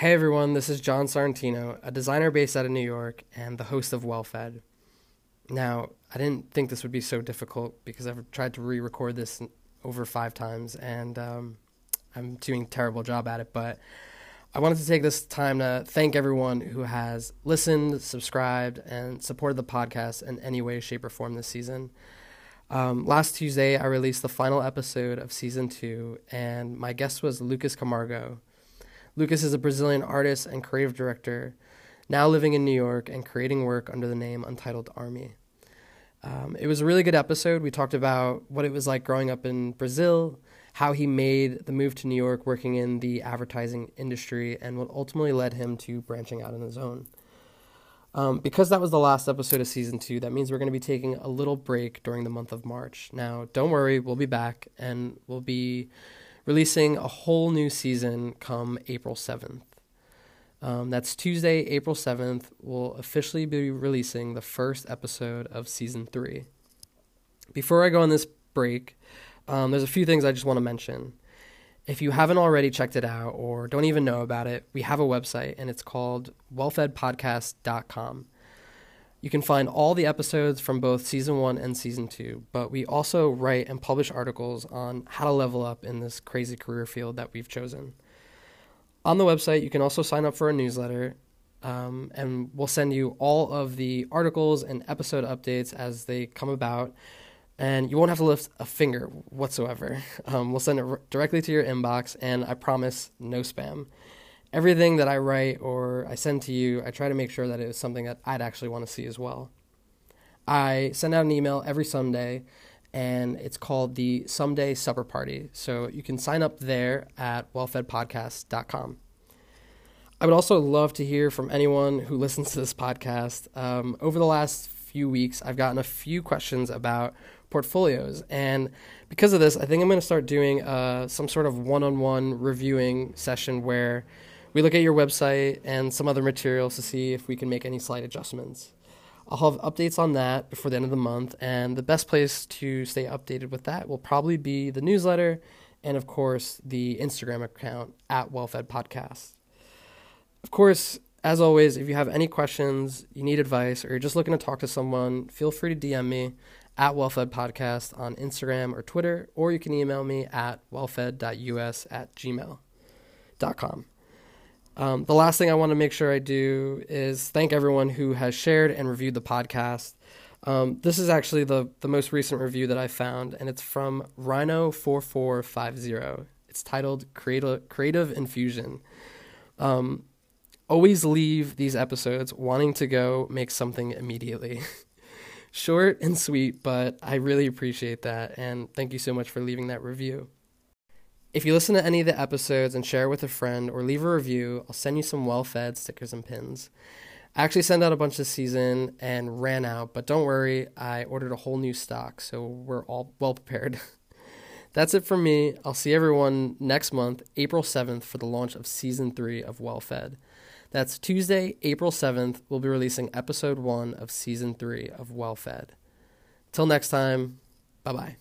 Hey everyone, this is John Sarantino, a designer based out of New York and the host of Well Fed. Now, I didn't think this would be so difficult because I've tried to re-record this over 5 times and I'm doing a terrible job at it, but I wanted to take this time to thank everyone who has listened, subscribed, and supported the podcast in any way, shape, or form this season. Last Tuesday, I released the final episode of Season 2, and my guest was Lucas Camargo. Lucas is a Brazilian artist and creative director, now living in New York and creating work under the name Untitled Army. It was a really good episode. We talked about what it was like growing up in Brazil, how he made the move to New York working in the advertising industry, and what ultimately led him to branching out on his own. Because that was the last episode of Season 2, that means we're going to be taking a little break during the month of March. Now, don't worry, we'll be back, and we'll be releasing a whole new season come April 7th. That's Tuesday, April 7th. We'll officially be releasing the first episode of Season 3. Before I go on this break, there's a few things I just want to mention. If you haven't already checked it out or don't even know about it, we have a website, and it's called wellfedpodcast.com. You can find all the episodes from both Season 1 and Season 2, but we also write and publish articles on how to level up in this crazy career field that we've chosen. On the website, you can also sign up for a newsletter, and we'll send you all of the articles and episode updates as they come about, and you won't have to lift a finger whatsoever. We'll send it directly to your inbox, and I promise no spam. Everything that I write or I send to you, I try to make sure that it is something that I'd actually want to see as well. I send out an email every Sunday, and it's called the Sunday Supper Party. So you can sign up there at wellfedpodcast.com. I would also love to hear from anyone who listens to this podcast. Over the last few weeks, I've gotten a few questions about portfolios, and because of this, I think I'm going to start doing some sort of one-on-one reviewing session where we look at your website and some other materials to see if we can make any slight adjustments. I'll have updates on that before the end of the month, and the best place to stay updated with that will probably be the newsletter and, of course, the Instagram account at WellFedPodcast. Of course, as always, if you have any questions, you need advice, or you're just looking to talk to someone, feel free to DM me at WellFedPodcast on Instagram or Twitter, or you can email me at wellfed.us@gmail.com. The last thing I want to make sure I do is thank everyone who has shared and reviewed the podcast. This is actually the most recent review that I found, and it's from Rhino4450. It's titled Creative Infusion. Always leave these episodes wanting to go make something immediately. Short and sweet, but I really appreciate that, and thank you so much for leaving that review. If you listen to any of the episodes and share with a friend or leave a review, I'll send you some well-fed stickers and pins. I actually sent out a bunch this season and ran out, but don't worry, I ordered a whole new stock, so we're all well prepared. That's it from me. I'll see everyone next month, April 7th, for the launch of Season 3 of Well Fed. That's Tuesday, April 7th. We'll be releasing Episode 1 of Season 3 of Well Fed. Till next time, bye-bye.